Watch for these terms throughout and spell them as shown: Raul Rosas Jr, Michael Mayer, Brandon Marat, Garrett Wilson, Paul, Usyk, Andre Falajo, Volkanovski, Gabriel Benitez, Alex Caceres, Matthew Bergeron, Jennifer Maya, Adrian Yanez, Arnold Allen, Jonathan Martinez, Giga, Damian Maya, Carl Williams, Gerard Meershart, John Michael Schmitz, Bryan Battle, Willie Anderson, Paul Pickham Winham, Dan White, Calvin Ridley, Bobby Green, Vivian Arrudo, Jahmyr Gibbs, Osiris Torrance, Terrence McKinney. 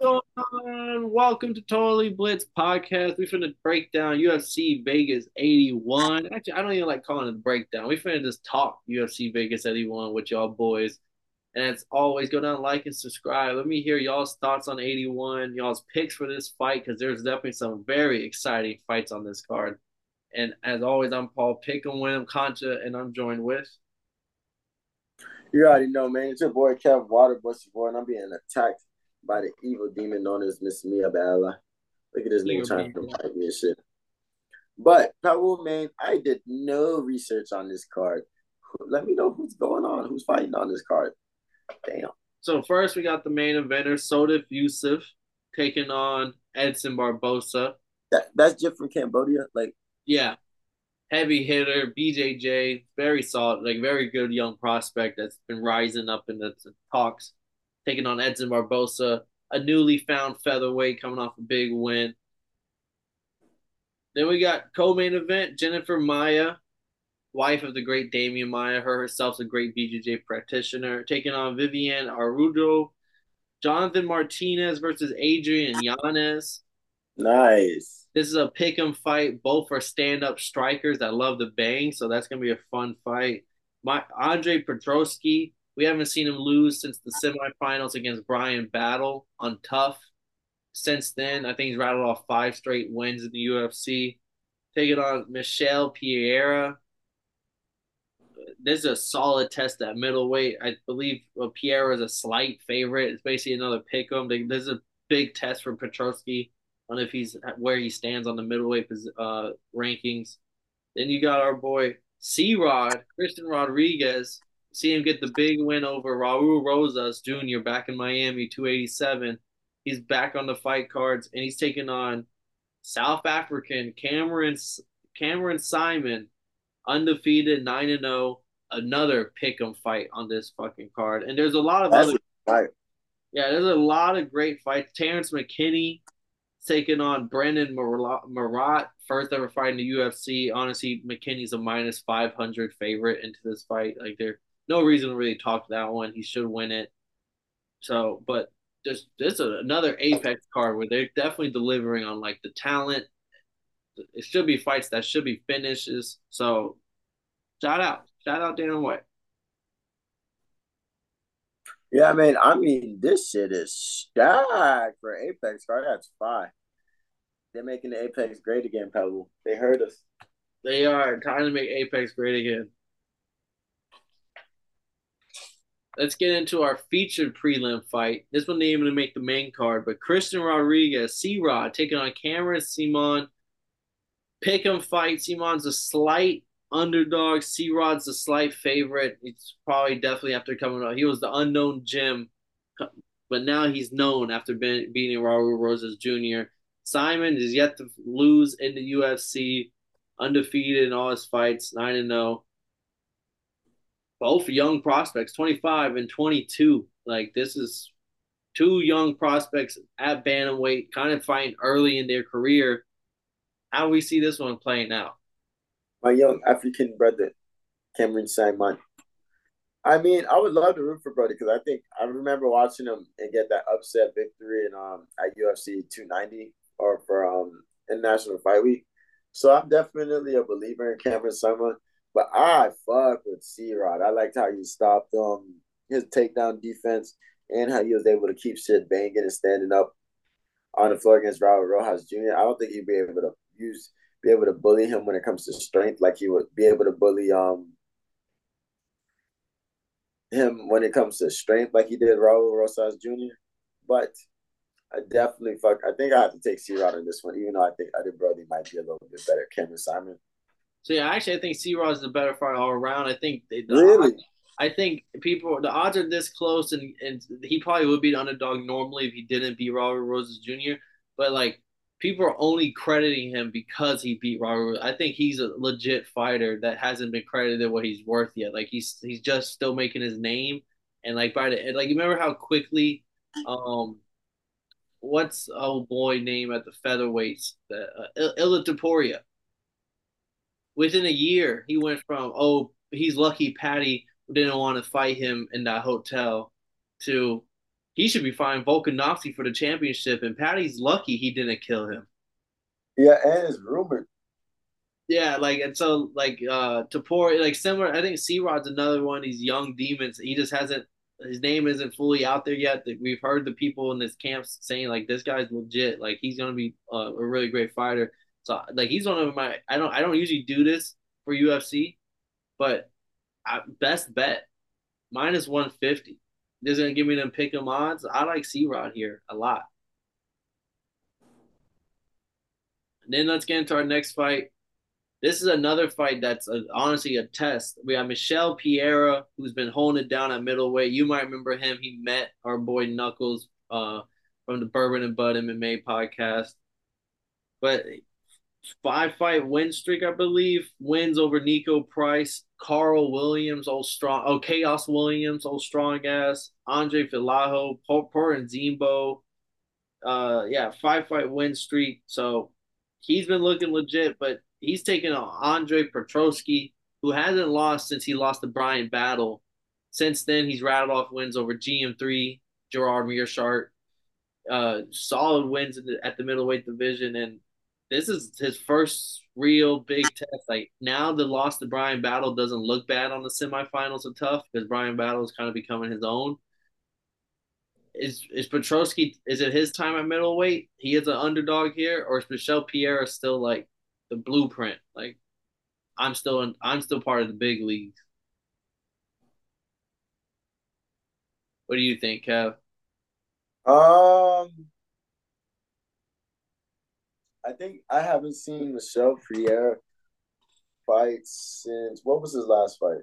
What's going on? Welcome to Totally Blitz Podcast. We finna break down UFC Vegas 81. Actually, I don't even like calling it a breakdown. We finna just talk UFC Vegas 81 with y'all boys. And as always, go down, like, and subscribe. Let me hear y'all's thoughts on 81, y'all's picks for this fight, because there's definitely some very exciting fights on this card. And as always, I'm Paul Pickham Winham, Concha, and I'm joined with... You already know, man. It's your boy, Kev Waterbuster Boy, and I'm being attacked by the evil demon known as Miss Mia Bala. Look at this nigga trying to fight me and shit. But, Paul, man, I did no research on this card. Let me know who's going on, who's fighting on this card. Damn. So, first, we got the main eventer, Sodiq Yusuff, taking on Edson Barboza. That's Jip from Cambodia? Like, yeah. Heavy hitter, BJJ, very solid, like very good young prospect that's been rising up in the talks, taking on Edson Barboza, a newly found featherweight coming off a big win. Then we got co-main event, Jennifer Maya, wife of the great Damian Maya. Her herself's a great BJJ practitioner, taking on Vivian Arrudo. Jonathan Martinez versus Adrian Yanez. Nice. This is a pick'em fight. Both are stand-up strikers that love to bang, so that's going to be a fun fight. Andre Petroski, we haven't seen him lose since the semifinals against Bryan Battle on Tough. Since then, I think he's rattled off 5 straight wins in the UFC. Taking on Michel Pereira. This is a solid test at middleweight. I believe Pereira is a slight favorite. It's basically another pick'em. This is a big test for Petroski. I don't know if he's where he stands on the middleweight rankings. Then you got our boy C-Rod, Christian Rodriguez. See him get the big win over Raul Rosas Jr. back in Miami, 287. He's back on the fight cards, and he's taking on South African Cameron Simon, undefeated, 9-0. Another pick'em fight on this fucking card. And there's a lot of there's a lot of great fights. Terrence McKinney taking on Brandon Marat, first ever fight in the UFC. Honestly, McKinney's a minus 500 favorite into this fight. Like, there's no reason to really talk that one. He should win it. So, but just this is another apex card where they're definitely delivering on like the talent. It should be fights that should be finishes. So, shout out Dan White. Yeah, man, I mean, this shit is stacked for Apex, right? That's fine. They're making the Apex great again, Pablo. They heard us. They are. Time to make Apex great again. Let's get into our featured prelim fight. This one didn't even make the main card, but Christian Rodriguez, C-Rod, taking on Cameron Simon. Pick'em fight. Simon's a slight underdog. C-Rod's a slight favorite. It's probably definitely after coming up. He was the unknown gem, but now he's known after beating Raul Rosas Jr. Simon is yet to lose in the UFC, undefeated in all his fights, 9-0. Both young prospects, 25 and 22. Like, this is two young prospects at bantamweight, kind of fighting early in their career. How do we see this one playing out? My young African brother, Cameron Simon. I mean, I would love to root for brother because I think I remember watching him and get that upset victory in at UFC 290 or for International Fight Week. So I'm definitely a believer in Cameron Simon, but I fuck with C-Rod. I liked how he stopped his takedown defense and how he was able to keep shit banging and standing up on the floor against Raul Rojas Jr. I don't think he'd be able to bully him when it comes to strength, like he would be able to bully him when it comes to strength, like he did Raul Rosas Jr. But I think I have to take C-Rod in this one, even though I think other brother might be a little bit better, Cameron Simon. So yeah, actually I think C-Rod is the better fight all around. I think I think the odds are this close, and he probably would be the underdog normally if he didn't beat Raul Rosas Jr. But like, people are only crediting him because he beat Robert. I think he's a legit fighter that hasn't been credited what he's worth yet. Like, he's just still making his name, and like by the you remember how quickly, what's old boy name at the featherweights, Ilia Topuria. Within a year, he went from he's lucky Paddy didn't want to fight him in that hotel to he should be fighting Volkanovski for the championship, and Paddy's lucky he didn't kill him. Yeah, and it's rumored. Yeah, like, and so, like, Topuria, like, similar, I think C-Rod's another one of these young demons. He just hasn't, his name isn't fully out there yet. We've heard the people in this camp saying, like, this guy's legit. Like, he's going to be a really great fighter. So, like, he's one of my, I don't usually do this for UFC, but best bet, minus 150. This is going to give me them pick 'em odds. I like C-Rod here a lot. And then let's get into our next fight. This is another fight that's honestly a test. We have Michel Pereira, who's been holding it down at middleweight. You might remember him. He met our boy Knuckles from the Bourbon and Bud MMA podcast. But 5-fight win streak, I believe. Wins over Nico Price, Carl Williams, Chaos Williams, old strong ass, Andre Falajo, Paul Pickham, 5-fight win streak. So he's been looking legit, but he's taking on Andre Petroski, who hasn't lost since he lost to Bryan Battle. Since then, he's rattled off wins over GM3, Gerard Meershart, solid wins at the middleweight division, and this is his first real big test. Like, now the loss to Bryan Battle doesn't look bad on the semifinals of Tough, because Bryan Battle is kind of becoming his own. Is Petroski, is it his time at middleweight? He is an underdog here, or is Michel Pereira still like the blueprint? Like, I'm still part of the big leagues. What do you think, Kev? I think I haven't seen Michel Pereira fight since, what was his last fight?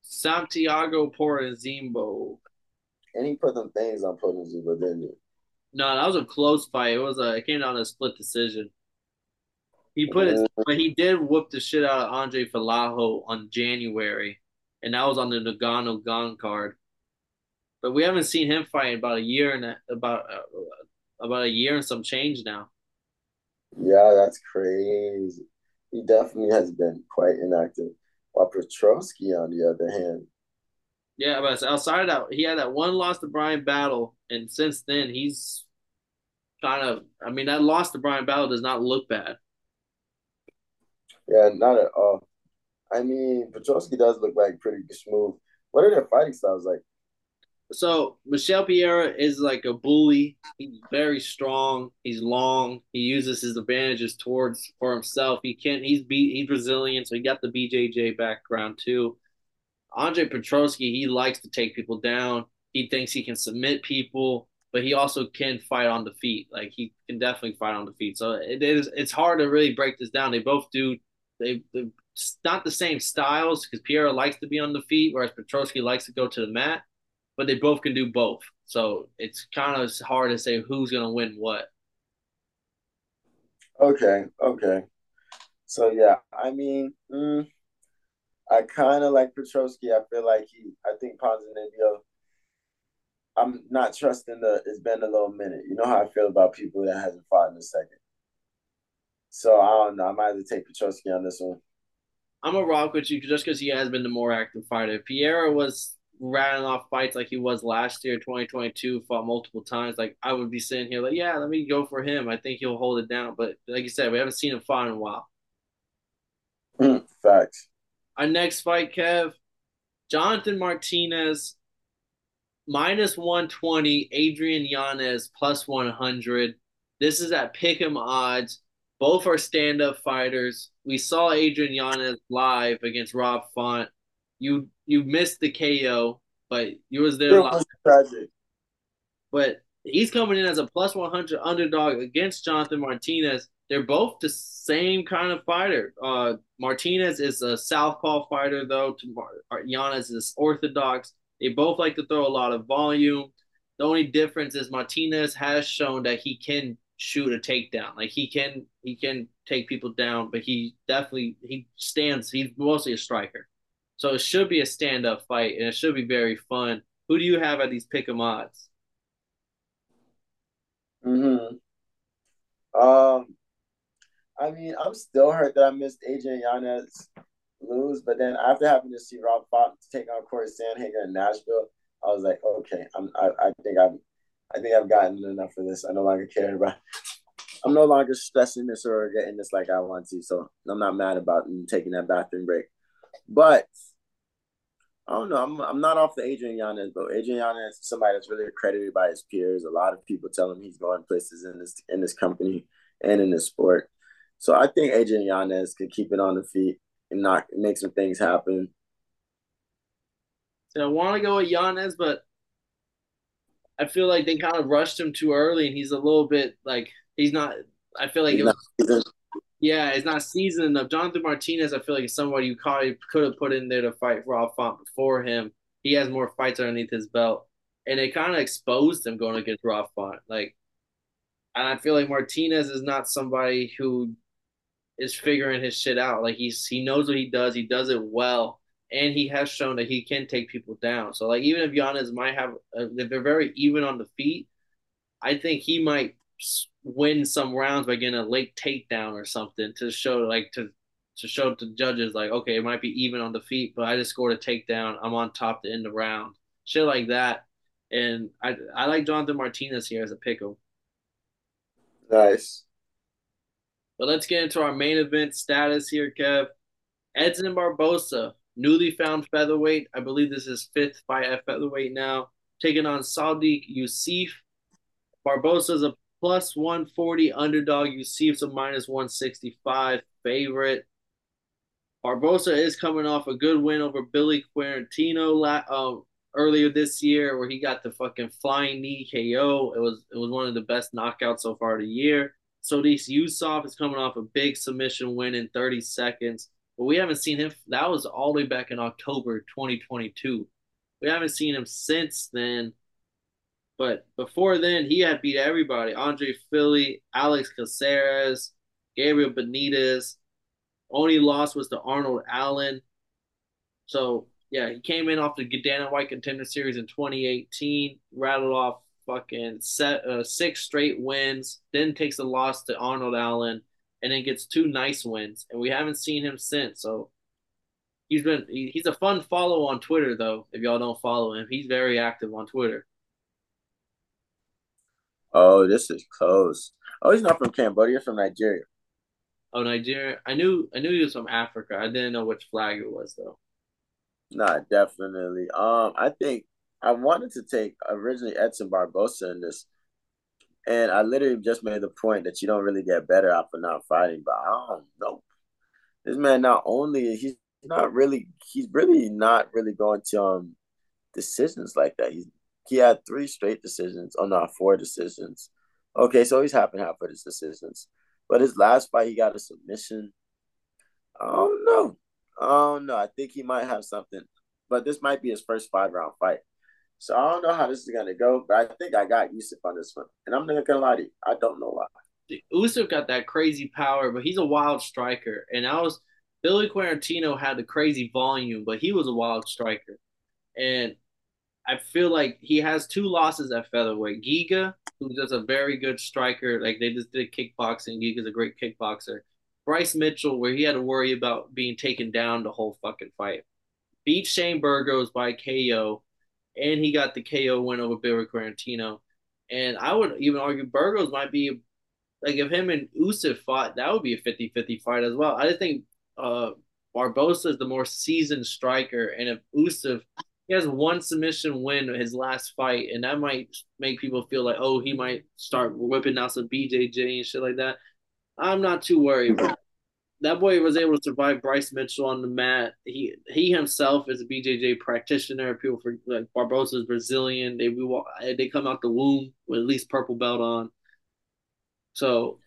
Santiago Porazimbo. And he put them things on Porazimbo, didn't he? No, that was a close fight. It came down to a split decision. But he did whoop the shit out of Andre Falajo on January, and that was on the Nagano Gone card. But we haven't seen him fight in about a year and some change now. Yeah, that's crazy. He definitely has been quite inactive. While Petroski, on the other hand. Yeah, but outside of that, he had that one loss to Bryan Battle, and since then, he's kind of, I mean, that loss to Bryan Battle does not look bad. Yeah, not at all. I mean, Petroski does look like pretty smooth. What are their fighting styles like? So, Michel Pereira is like a bully. He's very strong. He's long. He uses his advantages for himself. He's Brazilian, so he got the BJJ background too. Andre Petroski, he likes to take people down. He thinks he can submit people, but he also can fight on the feet. Like, he can definitely fight on the feet. So it's hard to really break this down. They both do. They're not the same styles, because Pereira likes to be on the feet, whereas Petroski likes to go to the mat. But they both can do both. So it's kind of hard to say who's going to win what. Okay. So, yeah, I mean, I kind of like Petroski. I think Ponzinibbio, I'm not trusting it's been a little minute. You know how I feel about people that hasn't fought in a second. So, I don't know. I might have to take Petroski on this one. I'm going to rock with you just because he has been the more active fighter. Pereira was rattling off fights like he was last year, 2022, fought multiple times. Like, I would be sitting here like, yeah, let me go for him. I think he'll hold it down. But like you said, we haven't seen him fight in a while. Facts. Our next fight, Kev, Jonathan Martinez, minus 120, Adrian Yanez, plus 100. This is at Pick'em odds. Both are stand-up fighters. We saw Adrian Yanez live against Rob Font. You missed the KO, but you was there. It was tragic. But he's coming in as a plus 100 underdog against Jonathan Martinez. They're both the same kind of fighter. Martinez is a southpaw fighter, though. Yanez is orthodox. They both like to throw a lot of volume. The only difference is Martinez has shown that he can shoot a takedown. Like, he can take people down, but he stands. He's mostly a striker. So it should be a stand-up fight, and it should be very fun. Who do you have at these pick'em odds? I mean, I'm still hurt that I missed Adrian Yanez lose, but then after having to see Rob Font take on Corey Sandhagen in Nashville, I was like, okay, I think I've gotten enough of this. I no longer care about it. I'm no longer stressing this or getting this like I want to. So I'm not mad about taking that bathroom break. But I don't know. I'm not off the Adrian Yanez, but Adrian Yanez is somebody that's really accredited by his peers. A lot of people tell him he's going places in this company and in this sport. So I think Adrian Yanez could keep it on the feet and not make some things happen. So I want to go with Yanez, but I feel like they kind of rushed him too early, and he's a little bit like he's not. I feel like it's not seasoned enough. Jonathan Martinez, I feel like, is somebody you probably could have put in there to fight Rob Font before him. He has more fights underneath his belt, and it kind of exposed him going against Rob Font. Like, and I feel like Martinez is not somebody who is figuring his shit out. Like he knows what he does it well. And he has shown that he can take people down. So, like, even if Yanez might have if they're very even on the feet, I think he might win some rounds by getting a late takedown or something to show, like, to show the judges, like, okay, it might be even on the feet, but I just scored a takedown. I'm on top to end the round. Shit like that. And I like Jonathan Martinez here as a pick'em. Nice. But let's get into our main event status here, Kev. Edson Barboza. Newly found featherweight. I believe this is fifth fight at featherweight now. Taking on Sodiq Yusuff. Barboza's a plus 140 underdog. Yusuff's a minus 165 favorite. Barboza is coming off a good win over Billy Quarantino earlier this year, where he got the fucking flying knee KO. It was one of the best knockouts so far of the year. Sodiq Yusuff is coming off a big submission win in 30 seconds. But we haven't seen him. That was all the way back in October 2022. We haven't seen him since then. But before then, he had beat everybody. Andre Philly, Alex Caceres, Gabriel Benitez. Only loss was to Arnold Allen. So, yeah, he came in off the Dana White Contender Series in 2018. Rattled off fucking six straight wins. Then takes a loss to Arnold Allen. And then gets two nice wins, and we haven't seen him since. So he's a fun follow on Twitter, though. If y'all don't follow him, he's very active on Twitter. Oh, this is close. Oh, he's not from Cambodia; he's from Nigeria. Oh, Nigeria! I knew he was from Africa. I didn't know which flag it was, though. Nah, definitely. I think I wanted to take originally Edson Barboza in this. And I literally just made the point that you don't really get better off of not fighting, but I don't know. This man, he's really not going to decisions like that. He had three straight decisions. Oh, no, four decisions. Okay, so he's half of his decisions. But his last fight, he got a submission. I don't know. I think he might have something. But this might be his first 5-round fight. So I don't know how this is going to go, but I think I got Yusuff on this one. And I'm not going to lie to you. I don't know why. Yusuff got that crazy power, but he's a wild striker. And Billy Quarantino had the crazy volume, but he was a wild striker. And I feel like he has two losses at featherweight. Giga, who's just a very good striker. Like, they just did kickboxing. Giga's a great kickboxer. Bryce Mitchell, where he had to worry about being taken down the whole fucking fight. Beat Shane Burgos by KO. And he got the KO win over Billy Quarantino. And I would even argue Burgos might be, like, if him and Usyk fought, that would be a 50-50 fight as well. I just think Barboza is the more seasoned striker. And if Usyk, he has one submission win in his last fight, and that might make people feel like, oh, he might start whipping out some BJJ and shit like that. I'm not too worried about it. That boy was able to survive Bryce Mitchell on the mat. He himself is a BJJ practitioner. People for like Barboza's Brazilian. They come out the womb with at least purple belt on. So,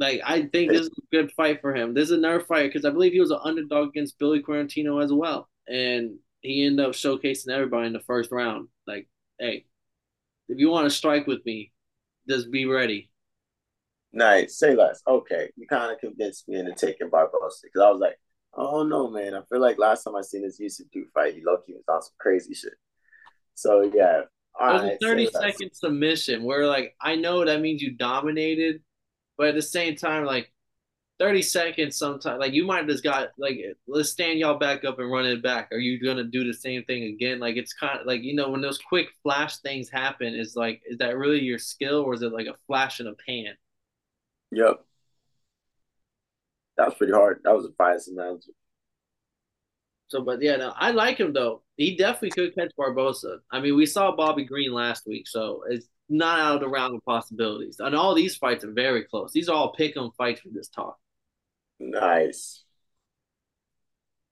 like, I think this is a good fight for him. This is another fight because I believe he was an underdog against Billy Quarantino as well, and he ended up showcasing everybody in the first round. Like, hey, if you want to strike with me, just be ready. Nice. Say less. Okay. You kind of convinced me into taking Barboza because I was like, oh, no, man. I feel like last time I seen this Yusuff dude fight, he low-key was on some crazy shit. So, yeah. All right, it was a 30-second submission where, like, I know that means you dominated, but at the same time, like, 30 seconds sometimes. Like, you might have just got, like, let's stand y'all back up and run it back. Are you going to do the same thing again? Like, it's kind of, like, you know, when those quick flash things happen, it's like, is that really your skill or is it like a flash in a pan? Yep. That was pretty hard. That was a biased announcer. So, but, yeah, no, I like him, though. He definitely could catch Barboza. I mean, we saw Bobby Green last week, so it's not out of the realm of possibilities. And all these fights are very close. These are all pick-em fights for this talk. Nice.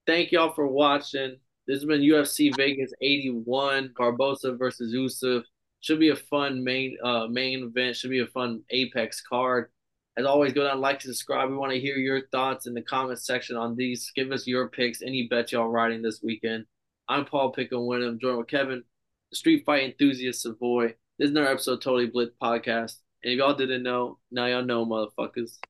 Thank y'all for watching. This has been UFC Vegas 81, Barboza versus Yusuff. Should be a fun main event. Should be a fun Apex card. As always, go down, like, and subscribe. We want to hear your thoughts in the comments section on these. Give us your picks, any bet y'all riding this weekend. I'm Paul Pickham Winham, joined with Kevin, the street fight enthusiast Savoy. This is another episode of Totally Blitz Podcast. And if y'all didn't know, now y'all know, motherfuckers.